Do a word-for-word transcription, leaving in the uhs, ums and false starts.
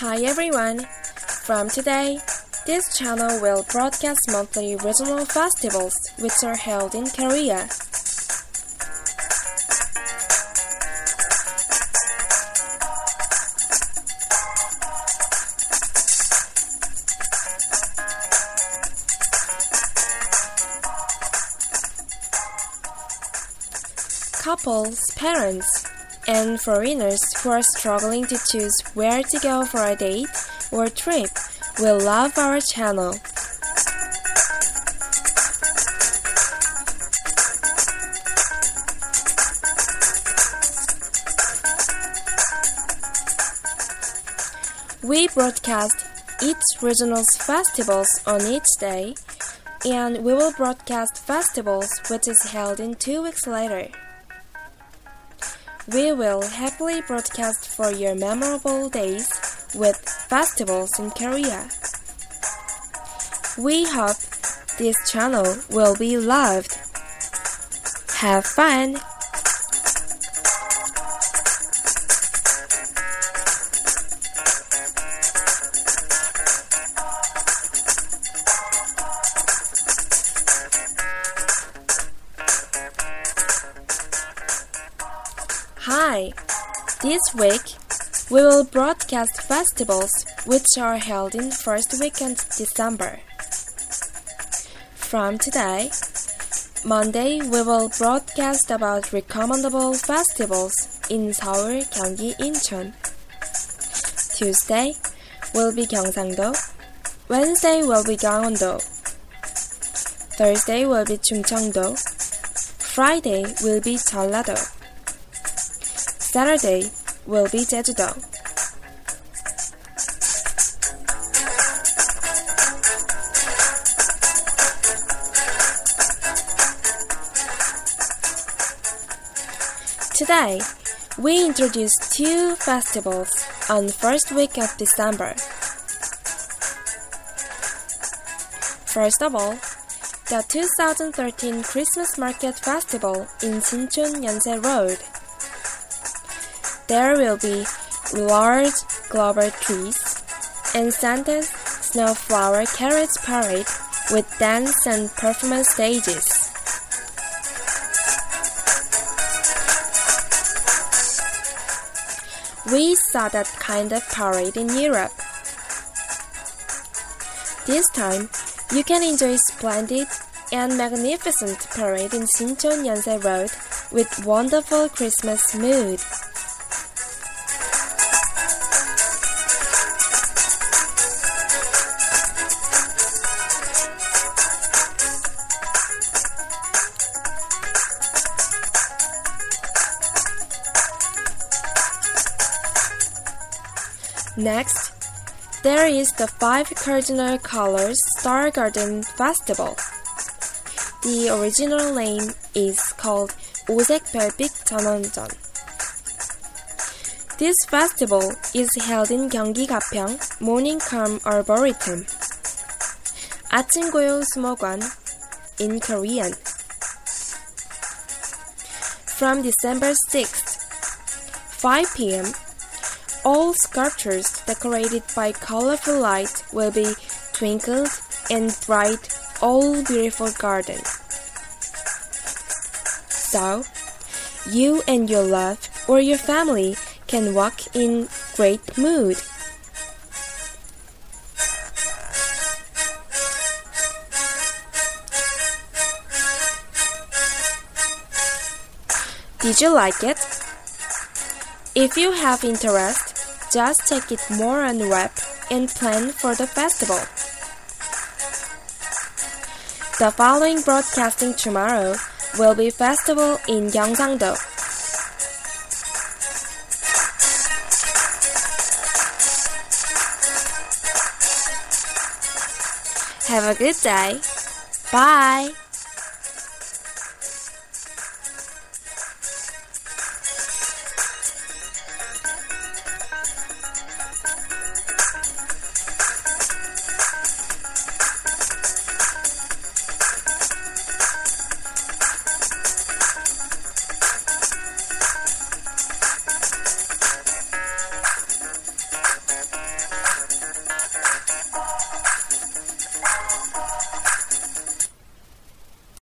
Hi everyone! From today, this channel will broadcast monthly regional festivals which are held in Korea. Couples, parents, and foreigners who are struggling to choose where to go for a date or trip will love our channel. We broadcast each regional's festivals on each day, and we will broadcast festivals which is held in two weeks later. We will happily broadcast for your memorable days with festivals in Korea. We hope this channel will be loved. Have fun! Hi! This week, we will broadcast festivals which are held in first weekend December. From today, Monday, we will broadcast about recommendable festivals in Seoul, Gyeonggi, Incheon. Tuesday will be Gyeongsangdo. Wednesday will be Gangwon-do. Thursday will be Chungcheong-do. Friday will be Jeolla-do. Saturday will be Jeju-do. Today, we introduce two festivals on first week of December. First of all, the twenty thirteen Christmas Market Festival in Sinchon Yonsei Road. There will be large global trees and Santa's snowflower carriage parade with dance and performance stages. We saw that kind of parade in Europe. This time, you can enjoy splendid and magnificent parade in Sinchon Yonsei Road with wonderful Christmas mood. Next, there is the Five Cardinal Colors Star Garden Festival. The original name is called 오색 별빛 전원전. This festival is held in 경기 가평 Morning Calm Arboretum, 아침 고요 수목원 in Korean. From December sixth, five p.m. all sculptures decorated by colorful lights will be twinkled and bright all beautiful garden. So, you and your love or your family can walk in great mood. Did you like it? If you have interest, just take it more and wrap and plan for the festival. The following broadcasting tomorrow will be festival in Gyeongsang-do. Have a good day. Bye.